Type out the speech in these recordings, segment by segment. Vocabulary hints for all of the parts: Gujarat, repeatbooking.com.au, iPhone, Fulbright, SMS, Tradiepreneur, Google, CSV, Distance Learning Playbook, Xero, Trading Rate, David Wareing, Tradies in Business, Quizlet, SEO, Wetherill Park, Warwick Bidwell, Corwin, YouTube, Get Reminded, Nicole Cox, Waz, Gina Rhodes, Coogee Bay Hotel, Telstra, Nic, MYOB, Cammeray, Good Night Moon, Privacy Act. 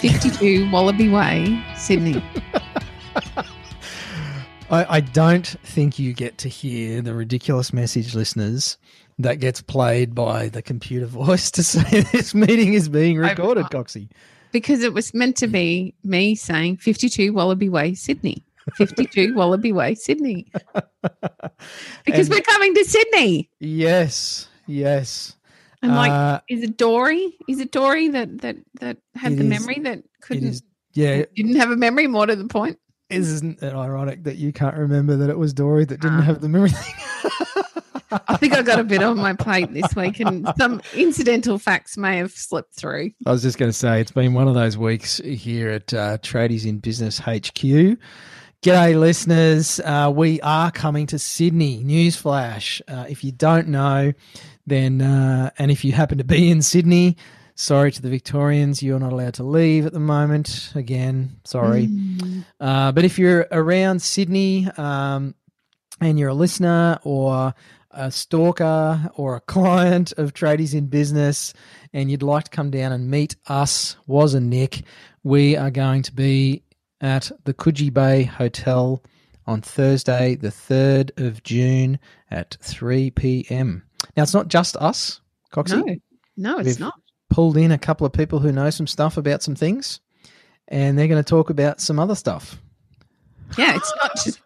52 Wallaby Way, Sydney. I don't think you get to hear the ridiculous message, listeners, that gets played by the computer voice to say this meeting is being recorded, Coxie. Because it was meant to be me saying 52 Wallaby Way, Sydney. 52 Wallaby Way, Sydney. Because we're coming to Sydney. Yes, yes. I'm like, is it Dory? Is it Dory that had the memory that couldn't? Yeah, didn't have a memory. More to the point, isn't it ironic that you can't remember that it was Dory that didn't have the memory? I think I got a bit on my plate this week, and some incidental facts may have slipped through. I was just going to say it's been one of those weeks here at Tradies in Business HQ. G'day, listeners. We are coming to Sydney. Newsflash. If you don't know, then and if you happen to be in Sydney, sorry to the Victorians, you're not allowed to leave at the moment. Again, sorry. But if you're around Sydney and you're a listener or a stalker or a client of Tradies in Business and you'd like to come down and meet us, Waz and Nic, we are going to be at the Coogee Bay Hotel on Thursday, the 3rd of June at 3 p.m. Now, it's not just us, Coxie. No, it's not. Pulled in a couple of people who know some stuff about some things, and they're going to talk about some other stuff. Yeah, it's not just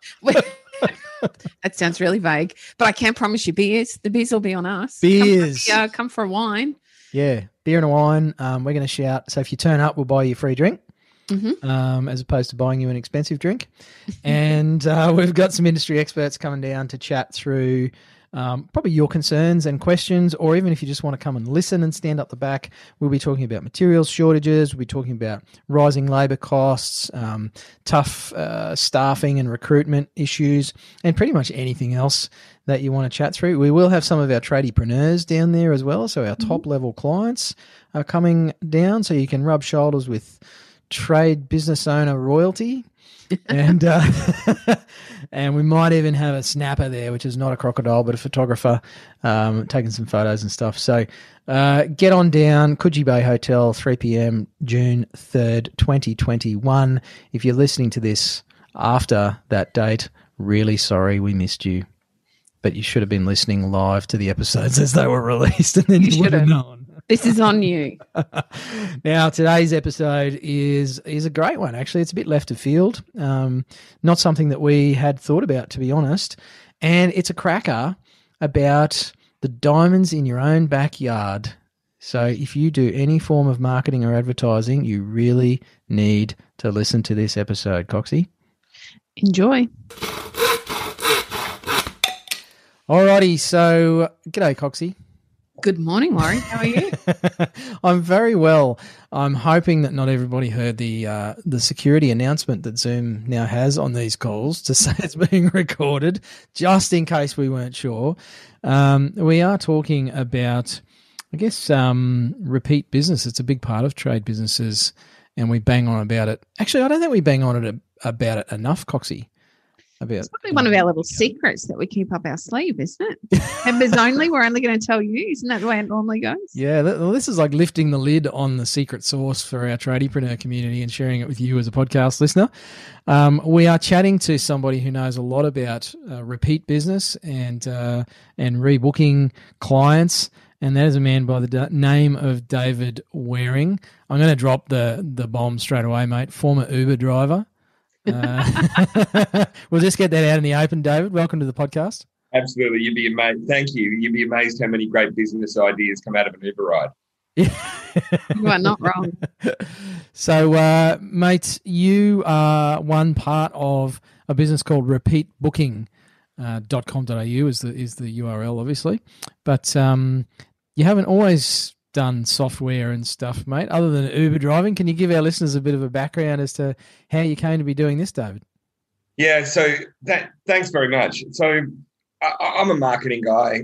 – that sounds really vague, but I can promise you beers. The beers will be on us. Beers. Come for a wine. Yeah, beer and a wine. We're going to shout. So if you turn up, we'll buy you a free drink. Mm-hmm. As opposed to buying you an expensive drink. And we've got some industry experts coming down to chat through probably your concerns and questions, or even if you just want to come and listen and stand up the back, we'll be talking about materials shortages, we'll be talking about rising labour costs, tough staffing and recruitment issues, and pretty much anything else that you want to chat through. We will have some of our tradiepreneurs down there as well, so our top-level clients are coming down, so you can rub shoulders with trade business owner royalty, and and we might even have a snapper there, which is not a crocodile but a photographer, taking some photos and stuff. So get on down, Coogee Bay Hotel, 3 p.m, June 3rd, 2021. If you're listening to this after that date, really sorry we missed you, but you should have been listening live to the episodes as they were released, and then you would have known. This is on you. Now, today's episode is a great one, actually. It's a bit left of field, not something that we had thought about, to be honest. And it's a cracker about the diamonds in your own backyard. So if you do any form of marketing or advertising, you really need to listen to this episode, Coxie. Enjoy. Alrighty, so g'day, Coxie. Good morning, Warren. How are you? I'm very well. I'm hoping that not everybody heard the security announcement that Zoom now has on these calls to say it's being recorded, just in case we weren't sure. We are talking about, I guess, repeat business. It's a big part of trade businesses, and we bang on about it. Actually, I don't think we bang on it about it enough, Coxie. It's probably one of our little secrets that we keep up our sleeve, isn't it? Members only, we're only going to tell you. Isn't that the way it normally goes? Yeah, this is like lifting the lid on the secret sauce for our Tradiepreneur community and sharing it with you as a podcast listener. We are chatting to somebody who knows a lot about repeat business and rebooking clients, and that is a man by the name of David Wareing. I'm going to drop the bomb straight away, mate. Former Uber driver. We'll just get that out in the open, David. Welcome to the podcast. Absolutely. You'd be amazed. Thank you. You'd be amazed how many great business ideas come out of an Uber ride. You are not wrong. So, mate, you are one part of a business called repeatbooking.com.au is the URL, obviously. But you haven't always done software and stuff, mate, other than Uber driving. Can you give our listeners a bit of a background as to how you came to be doing this, David? Yeah, so thanks very much. So I'm a marketing guy,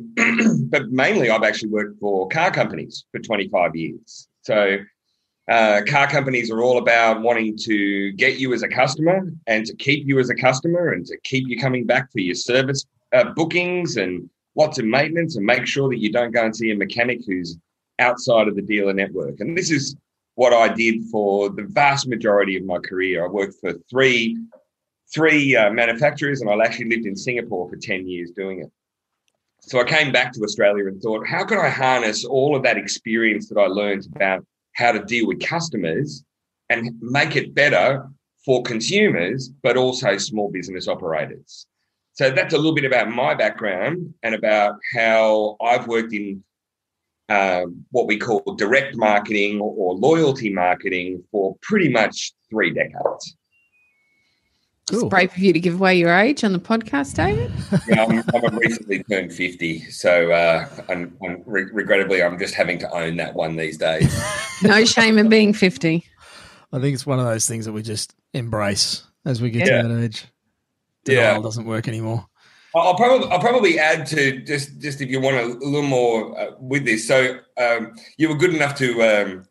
but mainly I've actually worked for car companies for 25 years. So car companies are all about wanting to get you as a customer and to keep you as a customer and to keep you coming back for your service bookings and lots of maintenance, and make sure that you don't go and see a mechanic who's outside of the dealer network. And this is what I did for the vast majority of my career. I worked for three manufacturers, and I actually lived in Singapore for 10 years doing it. So I came back to Australia and thought, how could I harness all of that experience that I learned about how to deal with customers and make it better for consumers, but also small business operators? So that's a little bit about my background and about how I've worked in what we call direct marketing or loyalty marketing for pretty much 3 decades. Cool. It's brave of you to give away your age on the podcast, David. Yeah, I'm recently turned 50, so regrettably, I'm just having to own that one these days. No shame in being 50. I think it's one of those things that we just embrace as we get to that age. Denial doesn't work anymore. I'll probably add to just if you want a little more with this. So you were good enough to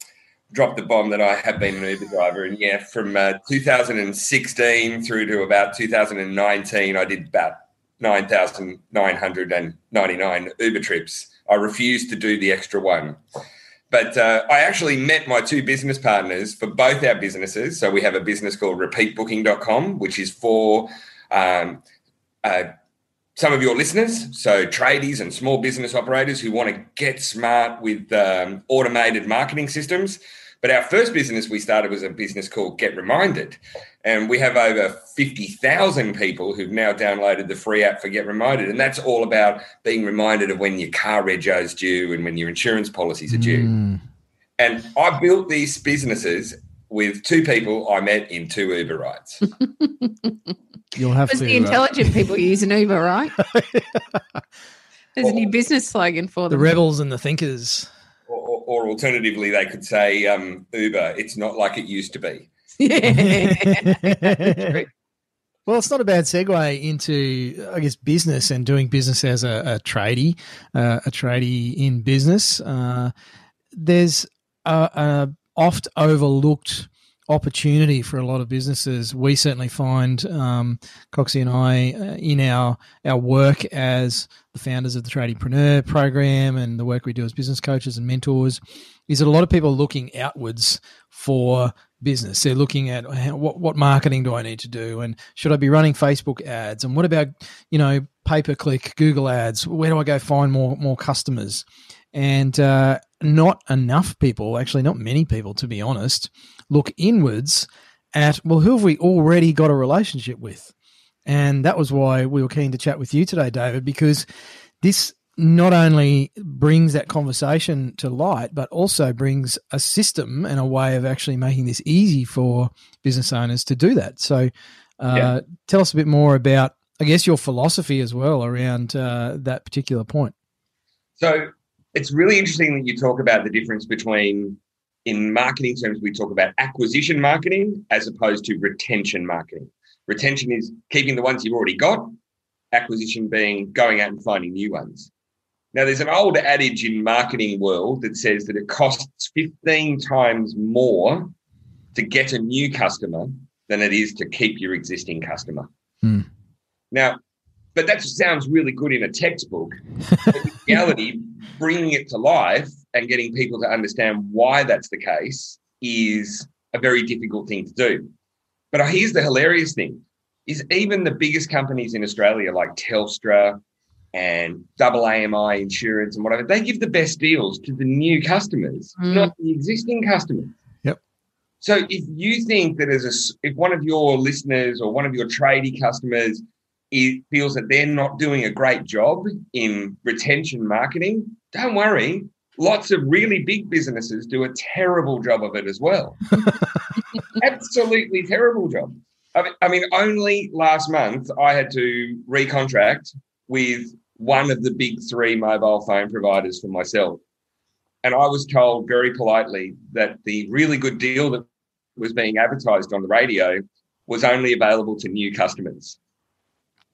drop the bomb that I have been an Uber driver. And, yeah, from 2016 through to about 2019, I did about 9,999 Uber trips. I refused to do the extra one. But I actually met my 2 business partners for both our businesses. So we have a business called repeatbooking.com, which is for some of your listeners, so tradies and small business operators who want to get smart with automated marketing systems. But our first business we started was a business called Get Reminded, and we have over 50,000 people who've now downloaded the free app for Get Reminded, and that's all about being reminded of when your car rego's due and when your insurance policies are due. And I built these businesses with 2 people I met in 2 Uber rides. You'll have because to, the intelligent people use an Uber, right? There's a new business slogan for them. The rebels and the thinkers. Or alternatively, they could say, Uber, it's not like it used to be. Yeah. Well, it's not a bad segue into, I guess, business and doing business as a tradie in business. There's a oft overlooked opportunity for a lot of businesses. We certainly find, Coogee and I, in our work as the founders of the Tradiepreneur program and the work we do as business coaches and mentors, is that a lot of people are looking outwards for business. They're looking at what marketing do I need to do, and should I be running Facebook ads, and what about, you know, pay-per-click Google ads? Where do I go find more customers? And not enough people, actually not many people, to be honest, look inwards at, well, who have we already got a relationship with? And that was why we were keen to chat with you today, David, because this not only brings that conversation to light, but also brings a system and a way of actually making this easy for business owners to do that. So tell us a bit more about, I guess, your philosophy as well around that particular point. So it's really interesting that you talk about the difference between, in marketing terms, we talk about acquisition marketing as opposed to retention marketing. Retention is keeping the ones you've already got, acquisition being going out and finding new ones. Now, there's an old adage in marketing world that says that it costs 15 times more to get a new customer than it is to keep your existing customer. Now, but that sounds really good in a textbook. But in reality, bringing it to life and getting people to understand why that's the case is a very difficult thing to do. But here's the hilarious thing, is even the biggest companies in Australia like Telstra and AAMI Insurance and whatever, they give the best deals to the new customers, not the existing customers. So if you think that if one of your listeners or one of your tradie customers feels that they're not doing a great job in retention marketing, don't worry. Lots of really big businesses do a terrible job of it as well. Absolutely terrible job. I mean, only last month I had to recontract with one of the big 3 mobile phone providers for myself. And I was told very politely that the really good deal that was being advertised on the radio was only available to new customers.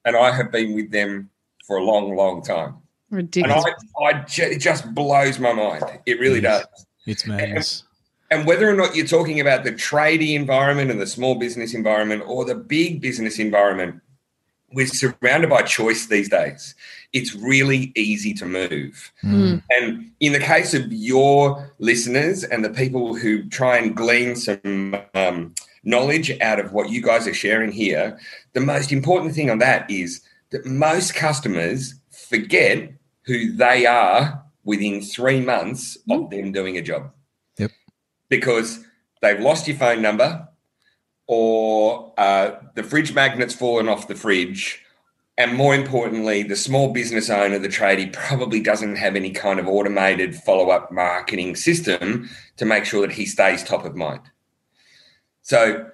And I have been with them for a long, long time. Ridiculous. And it just blows my mind. It really does. It's madness. And whether or not you're talking about the tradie environment and the small business environment or the big business environment, we're surrounded by choice these days. It's really easy to move. Mm. And in the case of your listeners and the people who try and glean some knowledge out of what you guys are sharing here, the most important thing on that is that most customers forget who they are within 3 months of them doing a job. Yep. Because they've lost your phone number, or the fridge magnet's fallen off the fridge, and more importantly, the small business owner, the tradie, probably doesn't have any kind of automated follow-up marketing system to make sure that he stays top of mind. So,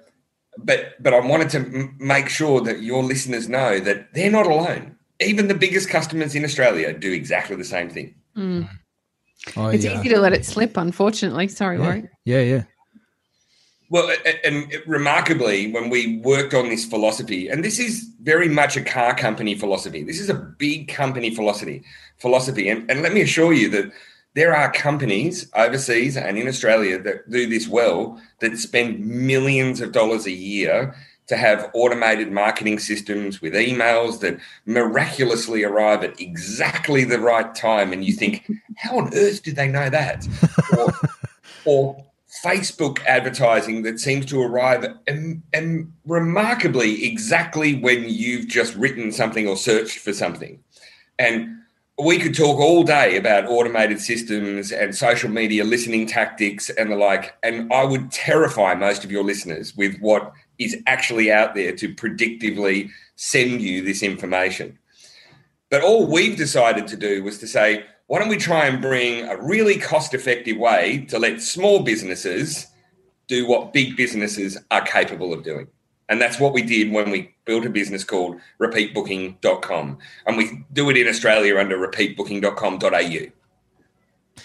but I wanted to make sure that your listeners know that they're not alone. Even the biggest customers in Australia do exactly the same thing. Mm. It's easy to let it slip, unfortunately. Sorry, Warren. Yeah. Well, and remarkably, when we worked on this philosophy, and this is very much a car company philosophy. This is a big company philosophy. And let me assure you that there are companies overseas and in Australia that do this well, that spend millions of dollars a year to have automated marketing systems with emails that miraculously arrive at exactly the right time. And you think, how on earth did they know that? Or Facebook advertising that seems to arrive and remarkably exactly when you've just written something or searched for something. And we could talk all day about automated systems and social media listening tactics and the like, and I would terrify most of your listeners with what is actually out there to predictively send you this information. But all we've decided to do was to say, why don't we try and bring a really cost-effective way to let small businesses do what big businesses are capable of doing? And that's what we did when we built a business called repeatbooking.com. And we do it in Australia under repeatbooking.com.au.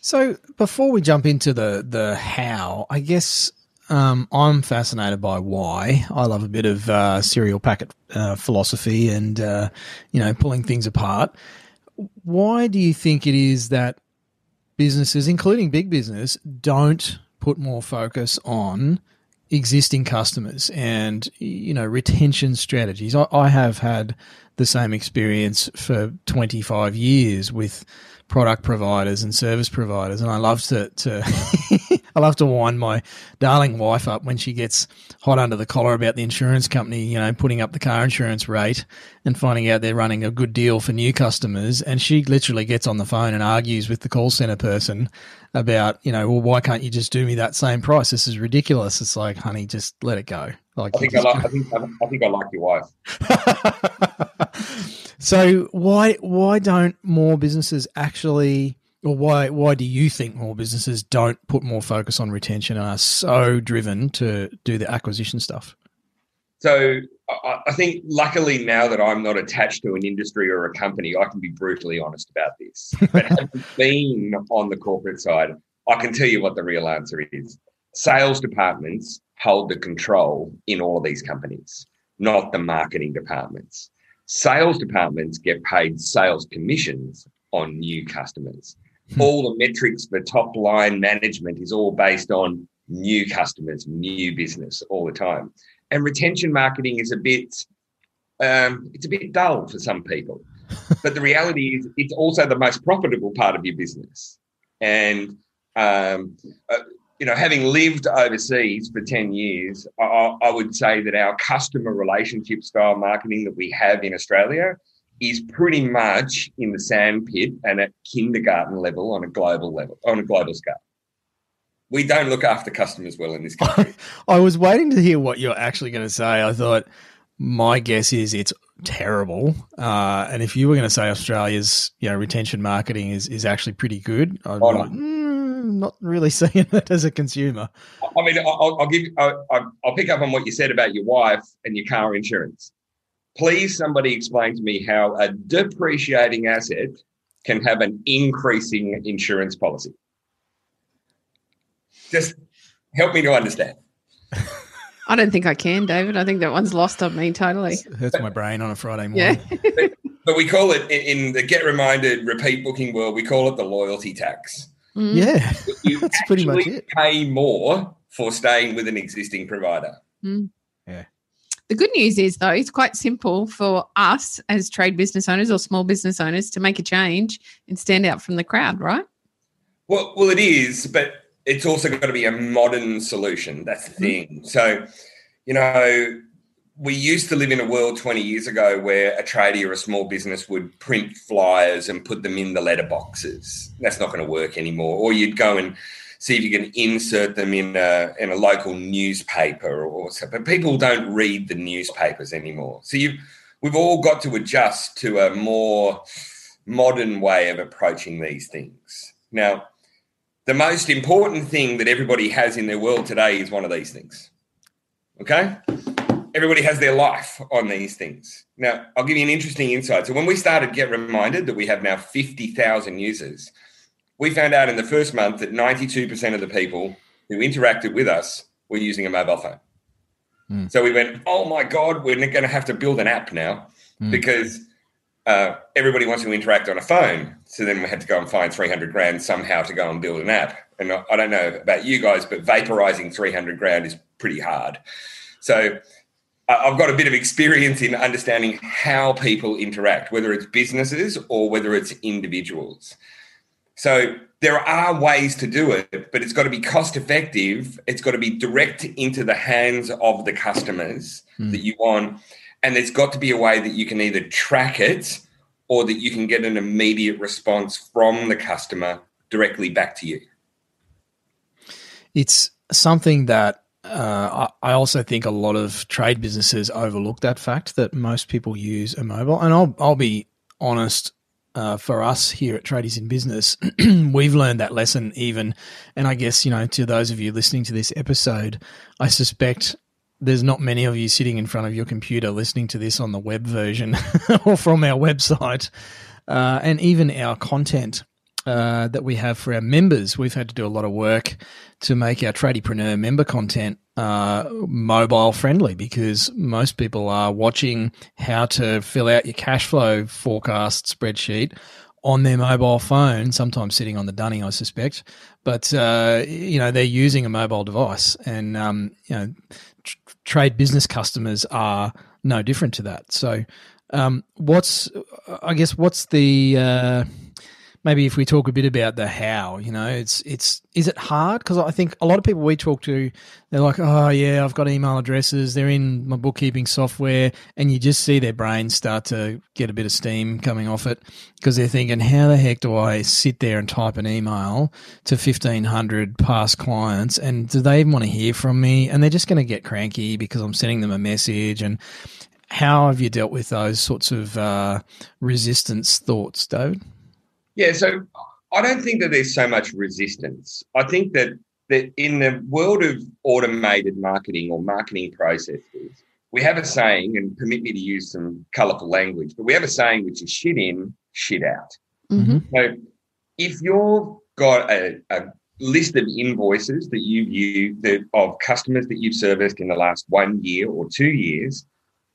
So before we jump into the how, I guess I'm fascinated by why. I love a bit of cereal packet philosophy and, pulling things apart. Why do you think it is that businesses, including big business, don't put more focus on existing customers and, retention strategies? I have had the same experience for 25 years with product providers and service providers, and I love to I love to wind my darling wife up when she gets hot under the collar about the insurance company, putting up the car insurance rate and finding out they're running a good deal for new customers. And she literally gets on the phone and argues with the call center person about, well, why can't you just do me that same price? This is ridiculous. It's like, honey, just let it go. Like, I think I like your wife. So why don't more businesses actually, or why do you think more businesses don't put more focus on retention and are so driven to do the acquisition stuff? So I think luckily now that I'm not attached to an industry or a company, I can be brutally honest about this. But having been on the corporate side, I can tell you what the real answer is. Sales departments hold the control in all of these companies, not the marketing departments. Sales departments get paid sales commissions on new customers. All the metrics for top line management is all based on new customers, new business all the time. And retention marketing is a bit dull for some people. But the reality is it's also the most profitable part of your business. And, having lived overseas for 10 years, I would say that our customer relationship style marketing that we have in Australia is pretty much in the sandpit and at kindergarten level on a global scale. We don't look after customers well in this country. I was waiting to hear what you're actually going to say. I thought my guess is it's terrible. And if you were going to say Australia's retention marketing is actually pretty good, I'd be like, not really seeing it as a consumer. I mean, I'll pick up on what you said about your wife and your car insurance. Please somebody explain to me how a depreciating asset can have an increasing insurance policy. Just help me to understand. I don't think I can, David. I think that one's lost on me totally. It hurts my brain on a Friday morning. Yeah. But we call it, in the Get Reminded repeat booking world, we call it the loyalty tax. Mm. Yeah, that's pretty much it. You pay more for staying with an existing provider. Mm. Yeah. The good news is, though, it's quite simple for us as trade business owners or small business owners to make a change and stand out from the crowd, right? Well, it is, but it's also got to be a modern solution. That's the thing. So, you know, we used to live in a world 20 years ago where a tradie or a small business would print flyers and put them in the letterboxes. That's not going to work anymore. Or you'd go and see if you can insert them in a local newspaper or something. But people don't read the newspapers anymore. So we've all got to adjust to a more modern way of approaching these things. Now, the most important thing that everybody has in their world today is one of these things, okay? Everybody has their life on these things. Now, I'll give you an interesting insight. So when we started Get Reminded, that we have now 50,000 users, we found out in the first month that 92% of the people who interacted with us were using a mobile phone. Mm. So we went, oh, my God, we're going to have to build an app now because everybody wants to interact on a phone. So then we had to go and find 300 grand somehow to go and build an app. And I don't know about you guys, but vaporizing 300 grand is pretty hard. So I've got a bit of experience in understanding how people interact, whether it's businesses or whether it's individuals. So there are ways to do it, but it's got to be cost effective. It's got to be direct into the hands of the customers that you want. And there's got to be a way that you can either track it or that you can get an immediate response from the customer directly back to you. It's something that I also think a lot of trade businesses overlook, that fact that most people use a mobile. And I'll be honest, for us here at Tradies in Business, we've learned that lesson even. And I guess, you know, to those of you listening to this episode, I suspect there's not many of you sitting in front of your computer listening to this on the web version or from our website. And even our content that we have for our members, we've had to do a lot of work to make our Tradiepreneur member content mobile friendly, because most people are watching how to fill out your cash flow forecast spreadsheet on their mobile phone, sometimes sitting on the dunny, I suspect. But, you know, they're using a mobile device, and, you know, trade business customers are no different to that. So what's the maybe if we talk a bit about the how, you know, is it hard? Because I think a lot of people we talk to, they're like, oh, yeah, I've got email addresses. They're in my bookkeeping software. And you just see their brain start to get a bit of steam coming off it, because they're thinking, how the heck do I sit there and type an email to 1,500 past clients? And do they even want to hear from me? And they're just going to get cranky because I'm sending them a message. And how have you dealt with those sorts of resistance thoughts, David? Yeah, so I don't think that there's so much resistance. I think that in the world of automated marketing or marketing processes, we have a saying, and permit me to use some colourful language, but we have a saying which is shit in, shit out. Mm-hmm. So if you've got a list of invoices that you've used of customers that you've serviced in the last 1 year or 2 years,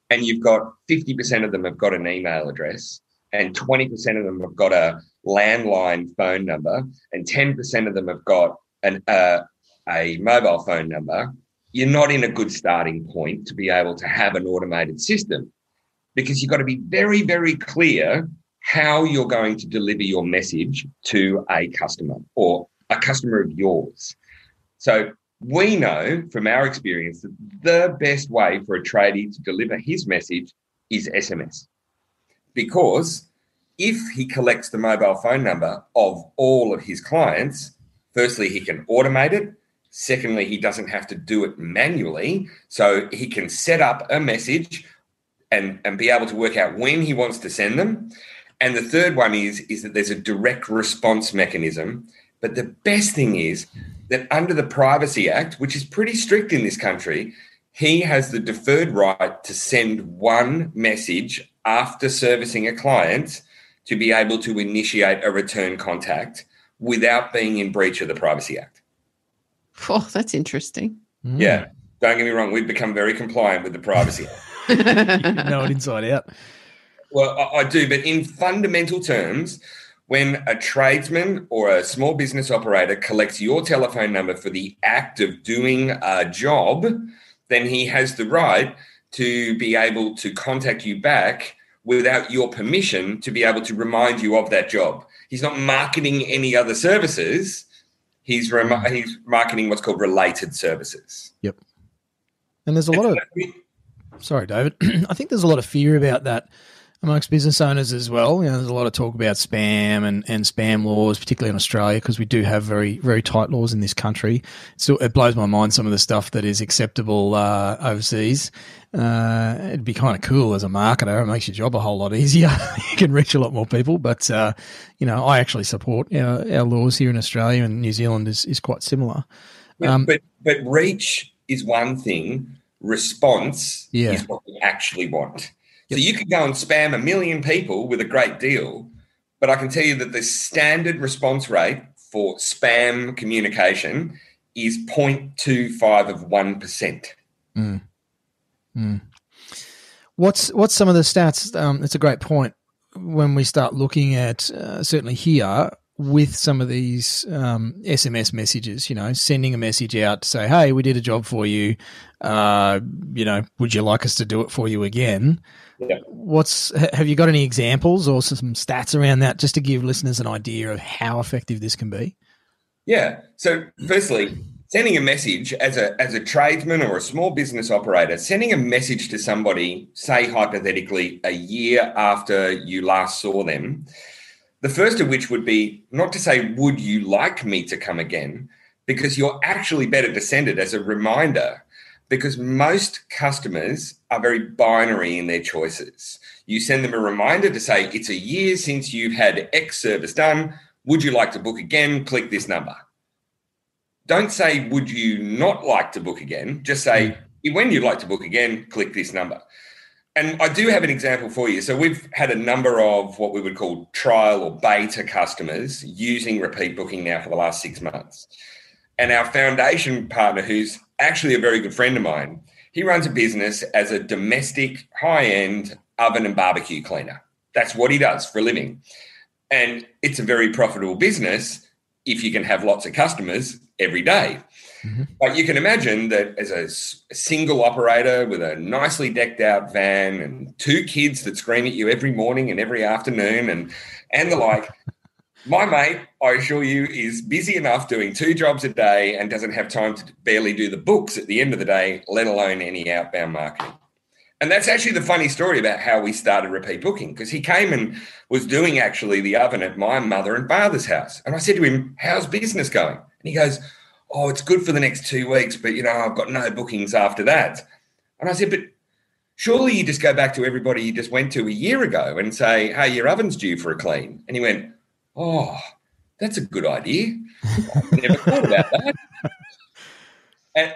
and you've got 50% of them have got an email address, and 20% of them have got a landline phone number, and 10% of them have got a mobile phone number, you're not in a good starting point to be able to have an automated system, because you've got to be very, very clear how you're going to deliver your message to a customer or a customer of yours. So we know from our experience that the best way for a tradie to deliver his message is SMS. Because if he collects the mobile phone number of all of his clients, firstly, he can automate it. Secondly, he doesn't have to do it manually. So he can set up a message and be able to work out when he wants to send them. And the third one is that there's a direct response mechanism. But the best thing is that under the Privacy Act, which is pretty strict in this country, he has the deferred right to send one message after servicing a client to be able to initiate a return contact without being in breach of the Privacy Act. Oh, that's interesting. Mm. Yeah. Don't get me wrong. We've become very compliant with the Privacy Act. You know it inside out. Well, I do. But in fundamental terms, when a tradesman or a small business operator collects your telephone number for the act of doing a job, then he has the right to be able to contact you back without your permission to be able to remind you of that job. He's not marketing any other services. He's marketing what's called related services. Yep. And there's a lot of – sorry, David. I think there's a lot of fear about that amongst business owners as well. You know, there's a lot of talk about spam and spam laws, particularly in Australia, because we do have very, very tight laws in this country. So it blows my mind some of the stuff that is acceptable overseas. It'd be kind of cool as a marketer. It makes your job a whole lot easier. You can reach a lot more people. But, you know, I actually support our laws here in Australia, and New Zealand is quite similar. But reach is one thing. Response is what we actually want. So you could go and spam a million people with a great deal, but I can tell you that the standard response rate for spam communication is 0.25 of 1%. Mm. Mm. What's some of the stats? It's a great point when we start looking at, certainly here, with some of these SMS messages, you know, sending a message out to say, hey, we did a job for you, you know, would you like us to do it for you again? Yeah. Have you got any examples or some stats around that just to give listeners an idea of how effective this can be? Yeah. So firstly, sending a message as a tradesman or a small business operator, sending a message to somebody, say hypothetically, a year after you last saw them, the first of which would be not to say, would you like me to come again? Because you're actually better to send it as a reminder, because most customers are very binary in their choices. You send them a reminder to say, it's a year since you've had X service done. Would you like to book again? Click this number. Don't say, would you not like to book again? Just say, when you'd like to book again, click this number. And I do have an example for you. So we've had a number of what we would call trial or beta customers using Repeat Booking now for the last 6 months. And our foundation partner, who's actually a very good friend of mine, he runs a business as a domestic high-end oven and barbecue cleaner. That's what he does for a living. And it's a very profitable business if you can have lots of customers every day. Mm-hmm. But you can imagine that as a single operator with a nicely decked out van and two kids that scream at you every morning and every afternoon and the like, my mate, I assure you, is busy enough doing two jobs a day and doesn't have time to barely do the books at the end of the day, let alone any outbound marketing. And that's actually the funny story about how we started Repeat Booking, because he came and was doing actually the oven at my mother and father's house. And I said to him, how's business going? And he goes, oh, it's good for the next 2 weeks, but, you know, I've got no bookings after that. And I said, but surely you just go back to everybody you just went to a year ago and say, hey, your oven's due for a clean. And he went, oh, that's a good idea. I've never thought about that.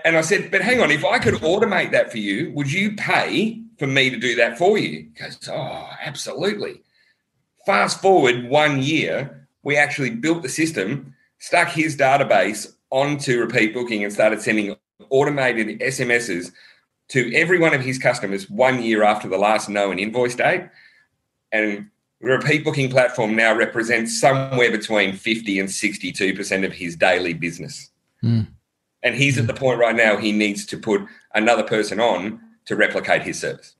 And I said, but hang on, if I could automate that for you, would you pay for me to do that for you? He goes, oh, absolutely. Fast forward 1 year, we actually built the system, stuck his database onto Repeat Booking and started sending automated SMSs to every one of his customers 1 year after the last known invoice date. And the Repeat Booking platform now represents somewhere between 50 and 62% of his daily business. Mm. And he's at the point right now he needs to put another person on to replicate his service.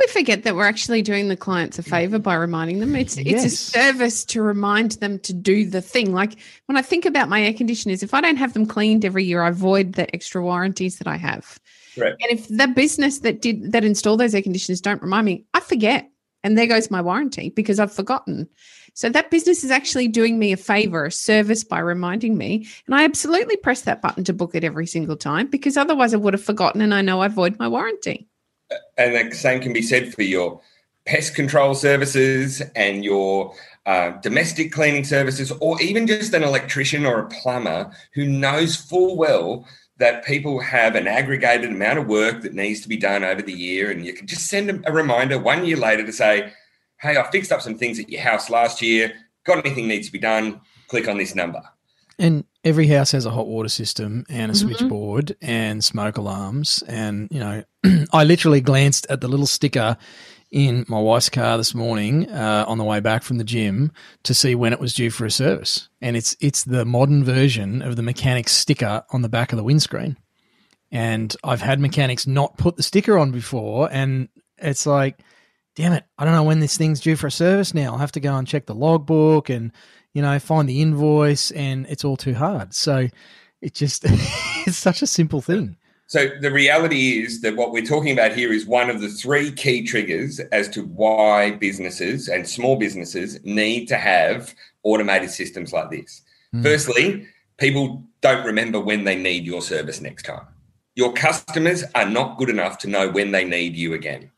We forget that we're actually doing the clients a favour by reminding them. It's a service to remind them to do the thing. Like when I think about my air conditioners, if I don't have them cleaned every year, I void the extra warranties that I have. Right. And if the business that installed those air conditioners don't remind me, I forget. And there goes my warranty because I've forgotten. So that business is actually doing me a favour, a service by reminding me. And I absolutely press that button to book it every single time because otherwise I would have forgotten and I know I void my warranty. And the same can be said for your pest control services and your domestic cleaning services, or even just an electrician or a plumber who knows full well that people have an aggregated amount of work that needs to be done over the year. And you can just send them a reminder 1 year later to say, hey, I fixed up some things at your house last year. Got anything needs to be done? Click on this number. And every house has a hot water system and a switchboard and smoke alarms. And, you know, I literally glanced at the little sticker in my wife's car this morning on the way back from the gym to see when it was due for a service. And it's the modern version of the mechanic's sticker on the back of the windscreen. And I've had mechanics not put the sticker on before, and it's like, damn it, I don't know when this thing's due for a service now. I'll have to go and check the logbook and, you know, find the invoice, and it's all too hard. So it just it's such a simple thing. So the reality is that what we're talking about here is one of the three key triggers as to why businesses and small businesses need to have automated systems like this. Firstly, people don't remember when they need your service next time. Your customers are not good enough to know when they need you again.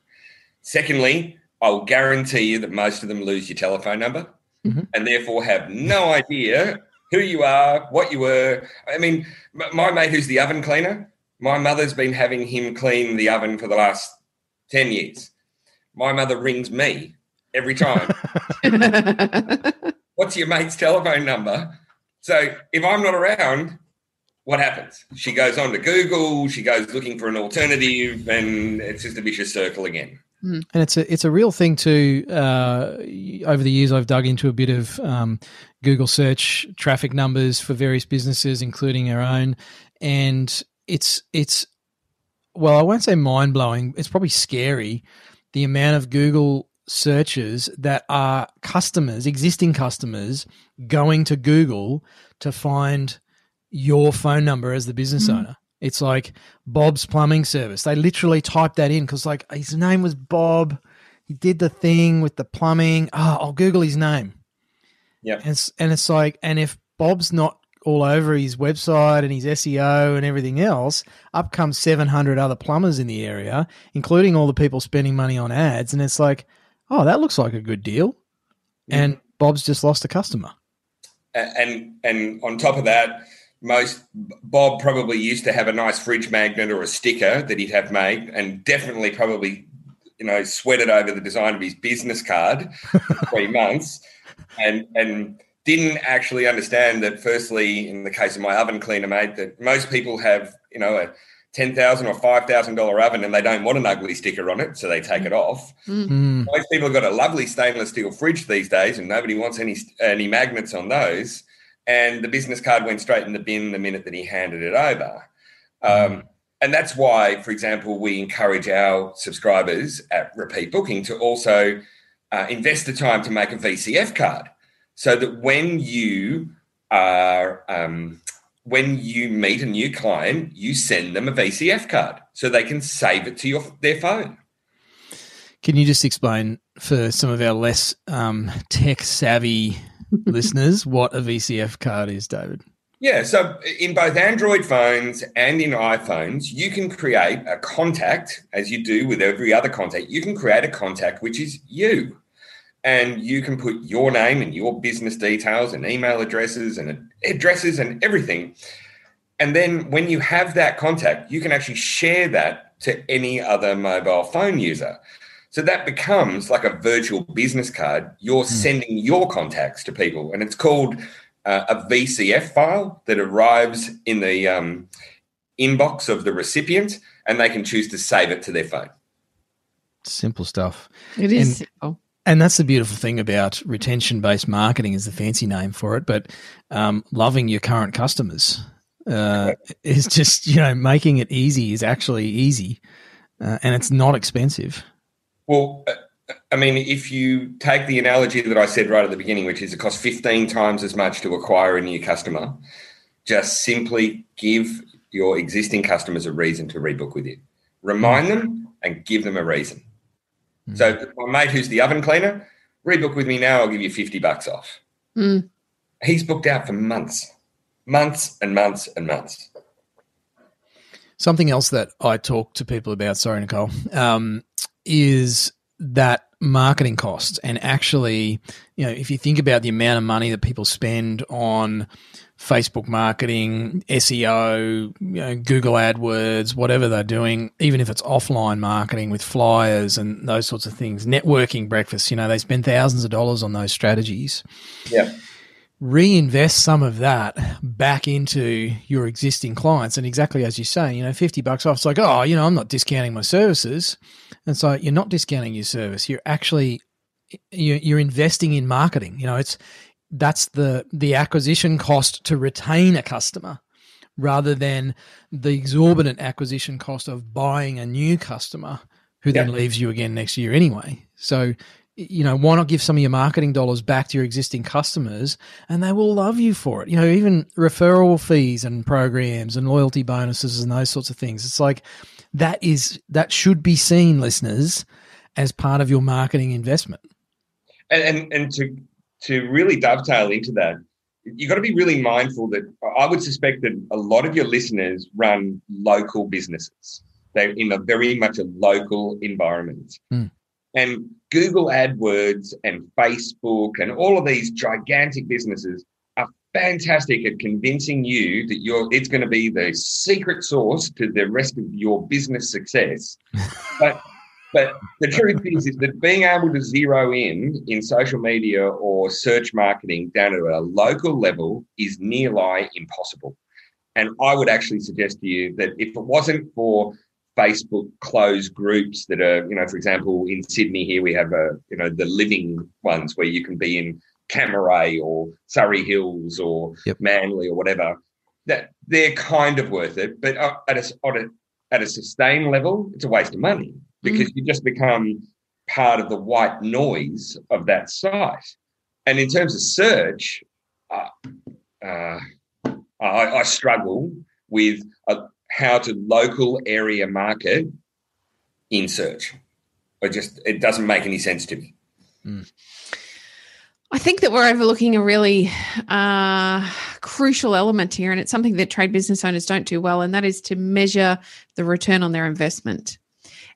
Secondly, I'll guarantee you that most of them lose your telephone number and therefore have no idea who you are, what you were. I mean, my mate who's the oven cleaner, my mother's been having him clean the oven for the last 10 years. My mother rings me every time. What's your mate's telephone number? So if I'm not around, what happens? She goes on to Google, she goes looking for an alternative, and it's just a vicious circle again. And it's a real thing too. Over the years, I've dug into a bit of Google search traffic numbers for various businesses, including our own. And it's well, I won't say mind-blowing. It's probably scary, the amount of Google searches that are customers, existing customers, going to Google to find your phone number as the business owner. It's like Bob's plumbing service. They literally typed that in because, like, his name was Bob. He did the thing with the plumbing. Oh, I'll Google his name. Yeah. And it's like, and if Bob's not all over his website and his SEO and everything else, up comes 700 other plumbers in the area, including all the people spending money on ads. And it's like, oh, that looks like a good deal. Yeah. And Bob's just lost a customer. And on top of that, Bob probably used to have a nice fridge magnet or a sticker that he'd have made, and definitely probably, you know, sweated over the design of his business card for 3 months and didn't actually understand that, firstly, in the case of my oven cleaner, mate, that most people have, you know, a $10,000 or $5,000 oven and they don't want an ugly sticker on it, so they take it off. Most people have got a lovely stainless steel fridge these days and nobody wants any magnets on those. And the business card went straight in the bin the minute that he handed it over. And that's why, for example, we encourage our subscribers at Repeat Booking to also invest the time to make a VCF card so that when you meet a new client, you send them a VCF card so they can save it to their phone. Can you just explain for some of our less tech-savvy listeners what a VCF card is, David? Yeah, so in both Android phones and in iPhones, you can create a contact, as you do with every other contact. You can create a contact which is you, and you can put your name and your business details and email addresses and everything. And then when you have that contact, you can actually share that to any other mobile phone user. So that becomes like a virtual business card. You're sending your contacts to people, and it's called a VCF file that arrives in the inbox of the recipient, and they can choose to save it to their phone. Simple stuff. It is simple. And that's the beautiful thing about retention-based marketing, is the fancy name for it, but loving your current customers is just, you know, making it easy is actually easy, and it's not expensive. Well, I mean, if you take the analogy that I said right at the beginning, which is it costs 15 times as much to acquire a new customer, just simply give your existing customers a reason to rebook with you. Remind them and give them a reason. So my mate who's the oven cleaner, rebook with me now, I'll give you $50 off. He's booked out for months. Something else that I talk to people about, sorry, Nicole, is that marketing costs. And actually, you know, if you think about the amount of money that people spend on Facebook marketing, SEO, you know, Google AdWords, whatever they're doing, even if it's offline marketing with flyers and those sorts of things, networking breakfasts, you know, they spend thousands of dollars on those strategies. Yeah. reinvest some of that back into your existing clients. And exactly as you say, you know, $50 off, it's like, oh, you know, I'm not discounting my services. And so you're not discounting your service. You're actually, you're investing in marketing. You know, that's the acquisition cost to retain a customer rather than the exorbitant acquisition cost of buying a new customer who then leaves you again next year anyway. So, you know, why not give some of your marketing dollars back to your existing customers and they will love you for it? You know, even referral fees and programs and loyalty bonuses and those sorts of things. It's like that should be seen, listeners, as part of your marketing investment. And to really dovetail into that, you've got to be really mindful that I would suspect that a lot of your listeners run local businesses. They're in a very much a local environment. Mm. And Google AdWords and Facebook and all of these gigantic businesses are fantastic at convincing you that it's going to be the secret sauce to the rest of your business success. But the truth is that being able to zero in social media or search marketing down at a local level is nearly impossible. And I would actually suggest to you that if it wasn't for Facebook closed groups that are, you know, for example, in Sydney here we have the living ones where you can be in Cammeray or Surrey Hills or Manly or whatever, that they're kind of worth it. But at a sustained level, it's a waste of money because you just become part of the white noise of that site. And in terms of search, I struggle with how to local area market in search. It doesn't make any sense to me. Mm. I think that we're overlooking a really crucial element here, and it's something that trade business owners don't do well, and that is to measure the return on their investment.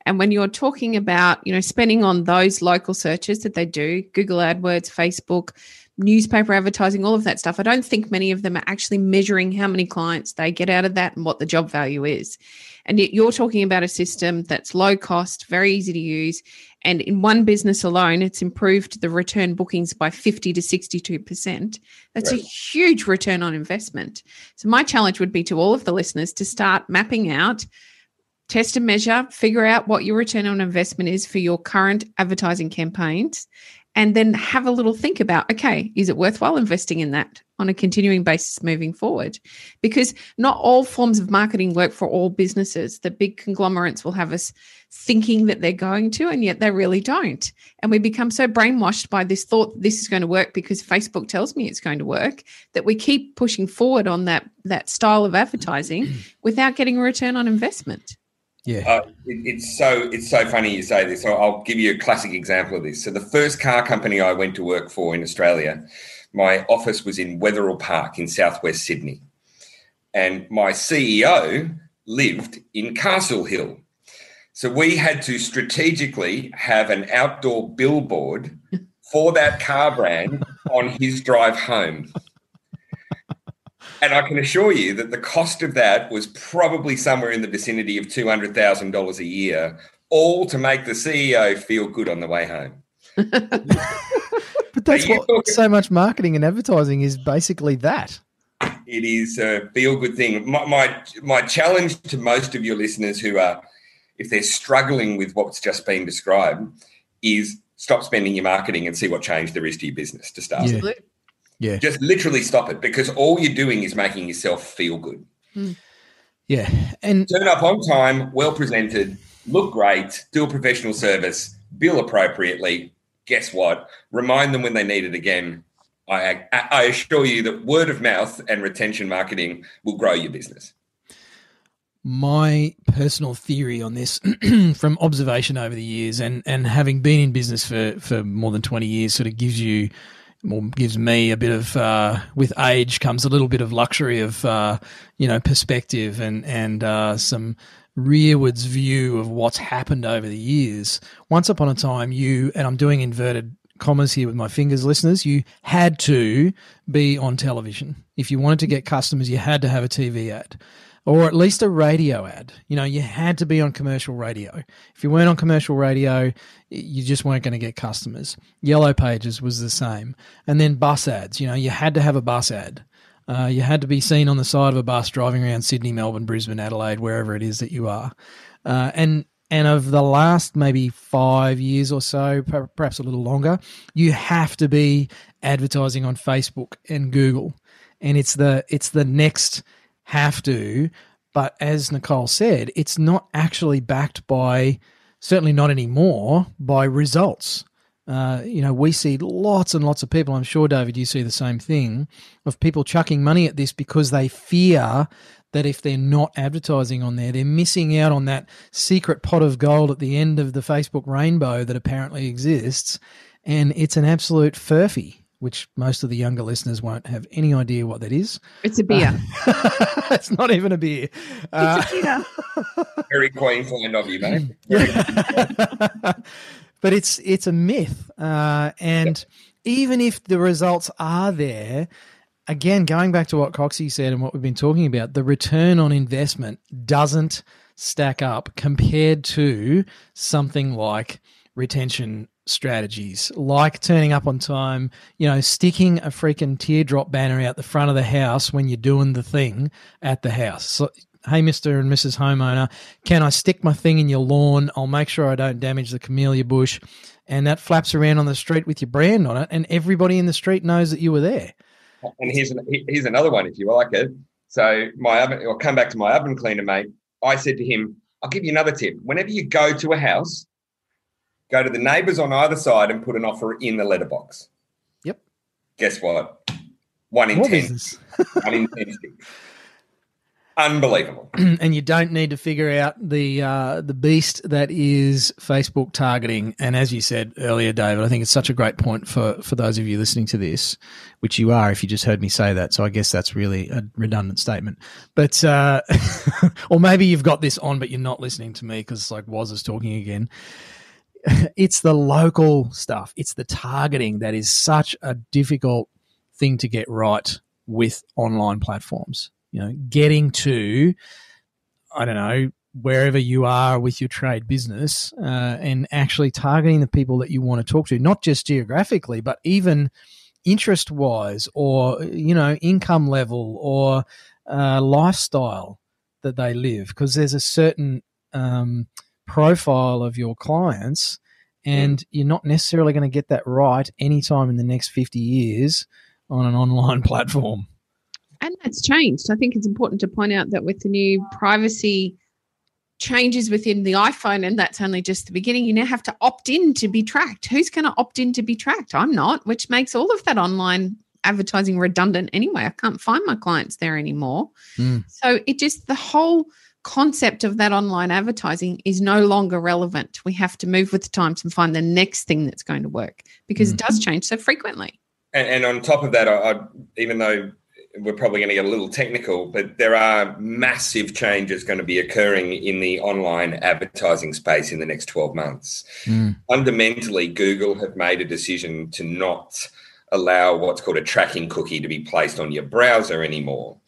And when you're talking about, you know, spending on those local searches that they do, Google AdWords, Facebook, newspaper advertising, all of that stuff, I don't think many of them are actually measuring how many clients they get out of that and what the job value is. And yet you're talking about a system that's low cost, very easy to use. And in one business alone, it's improved the return bookings by 50 to 62%. That's a huge return on investment. So my challenge would be to all of the listeners to start mapping out, test and measure, figure out what your return on investment is for your current advertising campaigns. And then have a little think about, okay, is it worthwhile investing in that on a continuing basis moving forward? Because not all forms of marketing work for all businesses. The big conglomerates will have us thinking that they're going to, and yet they really don't. And we become so brainwashed by this thought that this is going to work because Facebook tells me it's going to work, that we keep pushing forward on that style of advertising without getting a return on investment. Yeah, it's so funny you say this. I'll give you a classic example of this. So the first car company I went to work for in Australia, my office was in Wetherill Park in southwest Sydney, and my CEO lived in Castle Hill. So we had to strategically have an outdoor billboard for that car brand on his drive home. And I can assure you that the cost of that was probably somewhere in the vicinity of $200,000 a year, all to make the CEO feel good on the way home. But that's what so much marketing and advertising is basically that. It is a feel-good thing. My challenge to most of your listeners who are, if they're struggling with what's just been described, is stop spending your marketing and see what change there is to your business to start. Yeah. Yeah. Just literally stop it, because all you're doing is making yourself feel good. Mm. Yeah. And turn up on time, well presented, look great, do a professional service, bill appropriately. Guess what? Remind them when they need it again. I assure you that word of mouth and retention marketing will grow your business. My personal theory on this from observation over the years and having been in business for more than 20 years sort of gives me a bit of, with age comes a little bit of luxury of, perspective and some rearwards view of what's happened over the years. Once upon a time, and I'm doing inverted commas here with my fingers, listeners, you had to be on television. If you wanted to get customers, you had to have a TV ad. or at least a radio ad. You know, you had to be on commercial radio. If you weren't on commercial radio, you just weren't going to get customers. Yellow Pages was the same. And then bus ads, you know, you had to have a bus ad. You had to be seen on the side of a bus driving around Sydney, Melbourne, Brisbane, Adelaide, wherever it is that you are. And of the last maybe 5 years or so, perhaps a little longer, you have to be advertising on Facebook and Google. And it's the next have to, but as Nicole said, it's not actually backed by, certainly not anymore, by results. You know, we see lots and lots of people, I'm sure, David, you see the same thing, of people chucking money at this because they fear that if they're not advertising on there, they're missing out on that secret pot of gold at the end of the Facebook rainbow that apparently exists. And it's an absolute furphy, which most of the younger listeners won't have any idea what that is. It's a beer. It's not even a beer. It's a beer. Very Queensland of you, mate. But it's a myth. Even if the results are there, again, going back to what Coogee said and what we've been talking about, the return on investment doesn't stack up compared to something like retention strategies, like turning up on time, you know, sticking a freaking teardrop banner out the front of the house when you're doing the thing at the house. So, hey, Mr. and Mrs. Homeowner, can I stick my thing in your lawn? I'll make sure I don't damage the camellia bush. And that flaps around on the street with your brand on it, and everybody in the street knows that you were there. And here's another one, if you like it. So I'll come back to my oven cleaner, mate. I said to him, I'll give you another tip. Whenever you go to a house, go to the neighbours on either side and put an offer in the letterbox. Yep. Guess what? One in ten sticks. Unbelievable. And you don't need to figure out the beast that is Facebook targeting. And as you said earlier, David, I think it's such a great point for those of you listening to this, which you are if you just heard me say that. So I guess that's really a redundant statement. But or maybe you've got this on but you're not listening to me because like Waz is talking again. It's the local stuff. It's the targeting that is such a difficult thing to get right with online platforms. You know, getting to, I don't know, wherever you are with your trade business and actually targeting the people that you want to talk to, not just geographically, but even interest-wise or, you know, income level or lifestyle that they live, because there's a certain profile of your clients and you're not necessarily going to get that right anytime in the next 50 years on an online platform. And that's changed. I think it's important to point out that with the new privacy changes within the iPhone, and that's only just the beginning, you now have to opt in to be tracked. Who's going to opt in to be tracked? I'm not, which makes all of that online advertising redundant anyway. I can't find my clients there anymore. Mm. So it just, the whole concept of that online advertising is no longer relevant. We have to move with the times and find the next thing that's going to work because it does change so frequently. And on top of that, I even though we're probably going to get a little technical, but there are massive changes going to be occurring in the online advertising space in the next 12 months. Mm. Fundamentally, Google have made a decision to not allow what's called a tracking cookie to be placed on your browser anymore,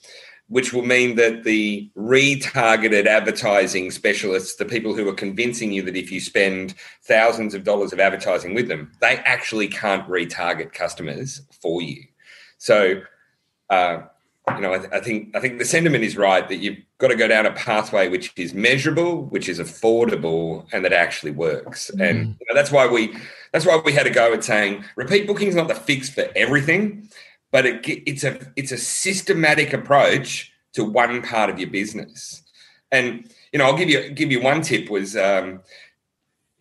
which will mean that the retargeted advertising specialists, the people who are convincing you that if you spend thousands of dollars of advertising with them, they actually can't retarget customers for you. So, you know, I think the sentiment is right that you've got to go down a pathway which is measurable, which is affordable, and that actually works. Mm. And you know, that's why we had a go at saying repeat booking is not the fix for everything, but it's a systematic approach to one part of your business. And you know, I'll give you one tip was, you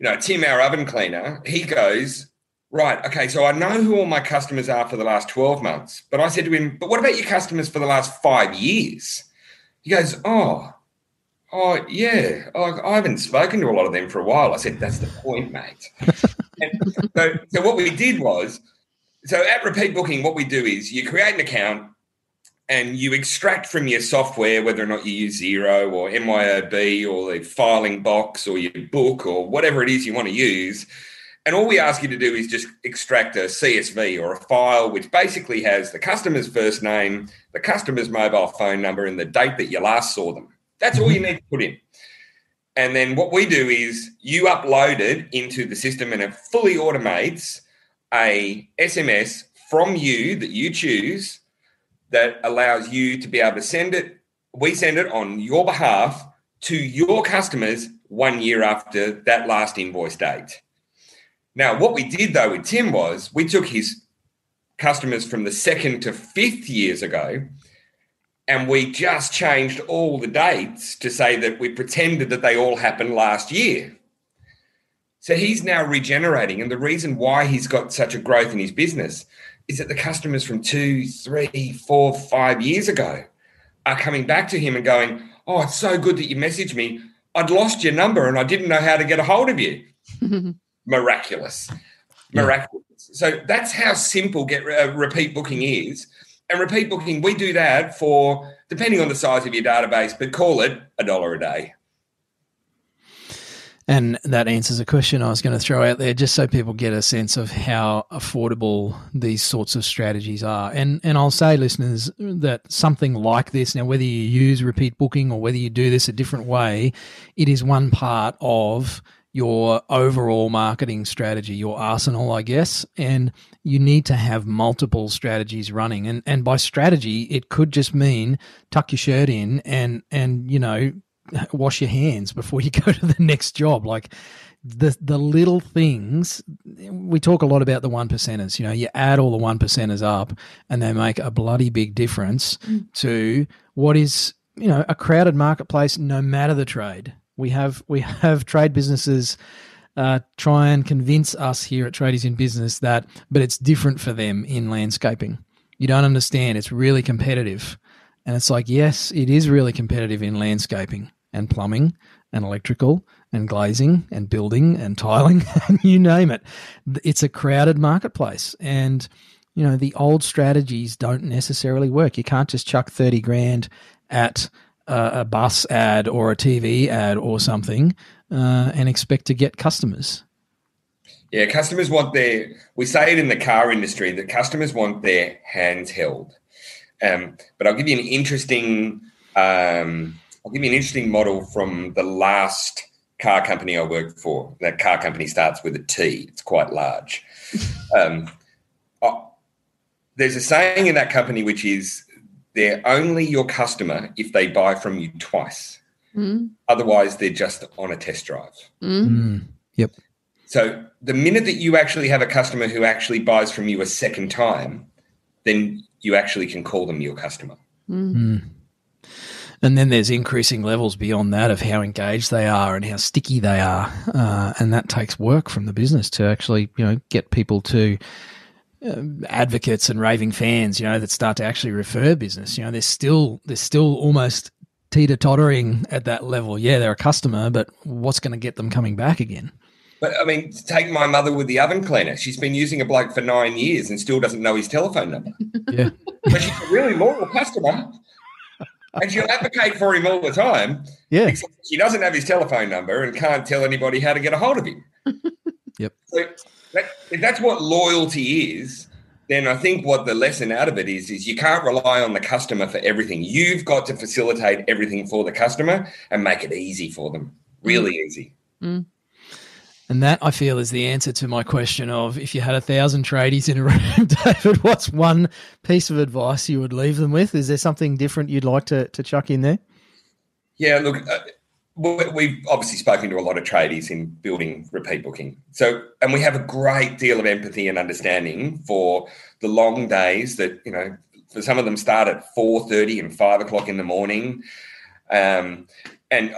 know, Tim, our oven cleaner, he goes, right, okay, so I know who all my customers are for the last 12 months, but I said to him, but what about your customers for the last 5 years? He goes, oh, yeah, I haven't spoken to a lot of them for a while. I said, that's the point, mate. And so what we did was, so at Repeat Booking, what we do is you create an account and you extract from your software, whether or not you use Xero or MYOB or the filing box or your book or whatever it is you want to use, And all we ask you to do is just extract a CSV or a file, which basically has the customer's first name, the customer's mobile phone number, and the date that you last saw them. That's all you need to put in. And then what we do is you upload it into the system and it fully automates a SMS from you that you choose that allows you to be able to send it. We send it on your behalf to your customers 1 year after that last invoice date. Now, what we did, though, with Tim was we took his customers from the 2nd to 5th years ago, and we just changed all the dates to say that we pretended that they all happened last year. So he's now regenerating, and the reason why he's got such a growth in his business is that the customers from 2, 3, 4, 5 years ago are coming back to him and going, oh, it's so good that you messaged me. I'd lost your number and I didn't know how to get a hold of you. Miraculous. So that's how simple repeat booking is. And repeat booking, we do that for, depending on the size of your database, but call it $1 a day. And that answers a question I was going to throw out there, just so people get a sense of how affordable these sorts of strategies are. And I'll say, listeners, that something like this, now whether you use repeat booking or whether you do this a different way, it is one part of your overall marketing strategy, your arsenal, I guess, and you need to have multiple strategies running. And by strategy, it could just mean tuck your shirt in and you know, wash your hands before you go to the next job. Like the little things, we talk a lot about the one percenters. You know, you add all the one percenters up and they make a bloody big difference to what is, you know, a crowded marketplace no matter the trade. We have trade businesses try and convince us here at Tradies in Business that, but it's different for them in landscaping. You don't understand. It's really competitive. And it's like, yes, it is really competitive in landscaping and plumbing and electrical and glazing and building and tiling and you name it. It's a crowded marketplace. And, you know, the old strategies don't necessarily work. You can't just chuck 30 grand at a bus ad or a TV ad or something and expect to get customers. Yeah, customers want their, we say it in the car industry, that customers want their hands held. But I'll give you an interesting model from the last car company I worked for. That car company starts with a T. It's quite large. There's a saying in that company which is, they're only your customer if they buy from you twice. Mm. Otherwise, they're just on a test drive. Mm. Yep. So the minute that you actually have a customer who actually buys from you a second time, then you actually can call them your customer. Mm. Mm. And then there's increasing levels beyond that of how engaged they are and how sticky they are. And that takes work from the business to actually, you know, get people to advocates and raving fans, you know, that start to actually refer business. You know, they're still almost teeter-tottering at that level. Yeah, they're a customer, but what's going to get them coming back again? But, I mean, take my mother with the oven cleaner. She's been using a bloke for 9 years and still doesn't know his telephone number. Yeah. But she's a really loyal customer and she'll advocate for him all the time. Yeah. Except she doesn't have his telephone number and can't tell anybody how to get a hold of him. Yep. So, if that's what loyalty is, then I think what the lesson out of it is you can't rely on the customer for everything. You've got to facilitate everything for the customer and make it easy for them, really easy. Mm. And that, I feel, is the answer to my question of, if you had 1,000 tradies in a room, David, what's one piece of advice you would leave them with? Is there something different you'd like to chuck in there? Yeah, look, we've obviously spoken to a lot of tradies in building repeat booking. So, and we have a great deal of empathy and understanding for the long days that, you know, for some of them start at 4:30 and 5 o'clock in the morning. And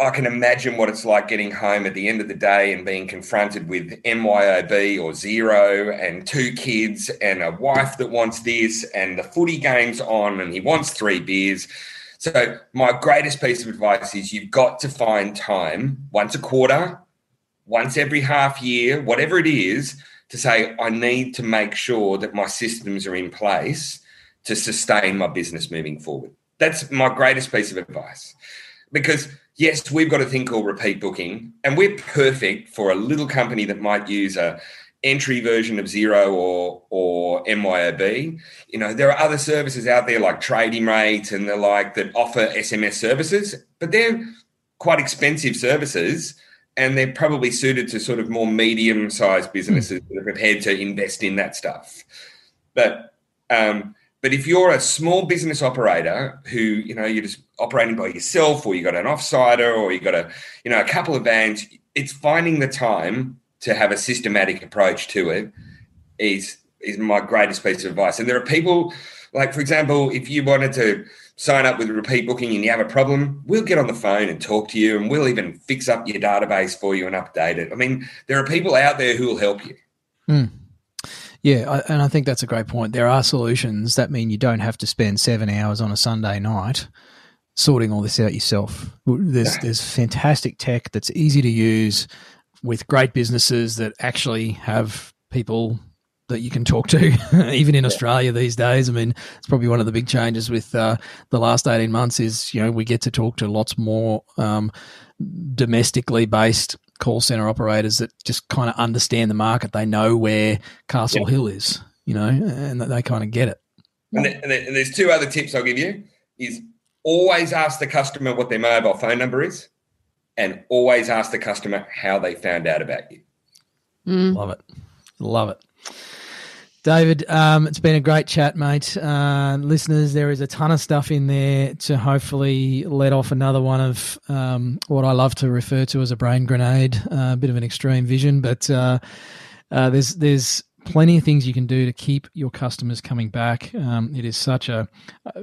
I can imagine what it's like getting home at the end of the day and being confronted with MYOB or Xero and 2 kids and a wife that wants this and the footy game's on and he wants 3 beers. So my greatest piece of advice is you've got to find time once a quarter, once every half year, whatever it is, to say, I need to make sure that my systems are in place to sustain my business moving forward. That's my greatest piece of advice. Because, yes, we've got a thing called repeat booking, and we're perfect for a little company that might use a entry version of Xero or MYOB. You know, there are other services out there like Trading Rate and the like that offer SMS services, but they're quite expensive services and they're probably suited to sort of more medium-sized businesses that are prepared to invest in that stuff. But if you're a small business operator who, you know, you're just operating by yourself or you've got an offsider or you've got a, you know, a couple of vans, it's finding the time to have a systematic approach to it is my greatest piece of advice. And there are people, like, for example, if you wanted to sign up with repeat booking and you have a problem, we'll get on the phone and talk to you and we'll even fix up your database for you and update it. I mean, there are people out there who will help you. Mm. Yeah, and I think that's a great point. There are solutions that mean you don't have to spend 7 hours on a Sunday night sorting all this out yourself. There's fantastic tech that's easy to use with great businesses that actually have people that you can talk to, even in Australia these days. I mean, it's probably one of the big changes with the last 18 months is, you know, we get to talk to lots more domestically based call center operators that just kind of understand the market. They know where Castle Hill is, you know, and they kind of get it. And there's two other tips I'll give you is always ask the customer what their mobile phone number is and always ask the customer how they found out about you. Mm. Love it. Love it. David, it's been a great chat, mate. Listeners, there is a ton of stuff in there to hopefully let off another one of what I love to refer to as a brain grenade, a bit of an extreme vision, but there's plenty of things you can do to keep your customers coming back. It is such a,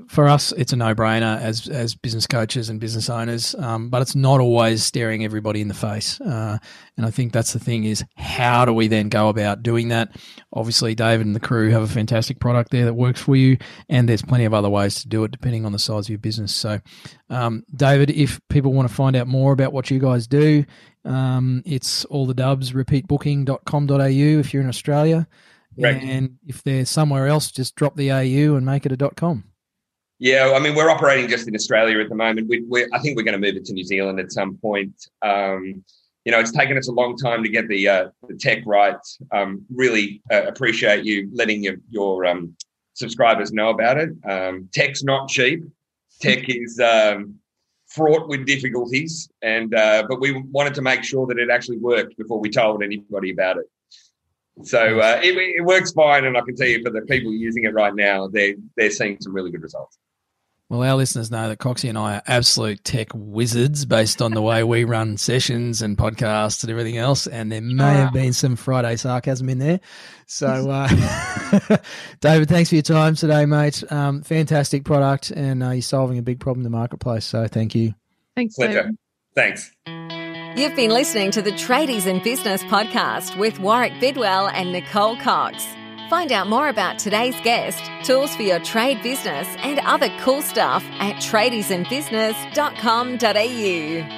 for us, it's a no-brainer as business coaches and business owners, but it's not always staring everybody in the face. And I think that's the thing is how do we then go about doing that? Obviously, David and the crew have a fantastic product there that works for you, and there's plenty of other ways to do it depending on the size of your business. So, David, if people want to find out more about what you guys do, it's all the dubs, repeatbooking.com.au if you're in Australia. Right. And if they're somewhere else, just drop the AU and make it a .com. Yeah, I mean, we're operating just in Australia at the moment. I think we're going to move it to New Zealand at some point. You know, it's taken us a long time to get the tech right. Really appreciate you letting your subscribers know about it. Tech's not cheap. Tech is... fraught with difficulties, and but we wanted to make sure that it actually worked before we told anybody about it. So it works fine, and I can tell you for the people using it right now, they're seeing some really good results. Well, our listeners know that Coogee and I are absolute tech wizards based on the way we run sessions and podcasts and everything else, and there may have been some Friday sarcasm in there. So, David, thanks for your time today, mate. Fantastic product, and you're solving a big problem in the marketplace, so thank you. Thanks, David. Pleasure. Thanks. You've been listening to the Tradies in Business podcast with Warwick Bidwell and Nicole Cox. Find out more about today's guest, tools for your trade business and other cool stuff at tradiesinbusiness.com.au.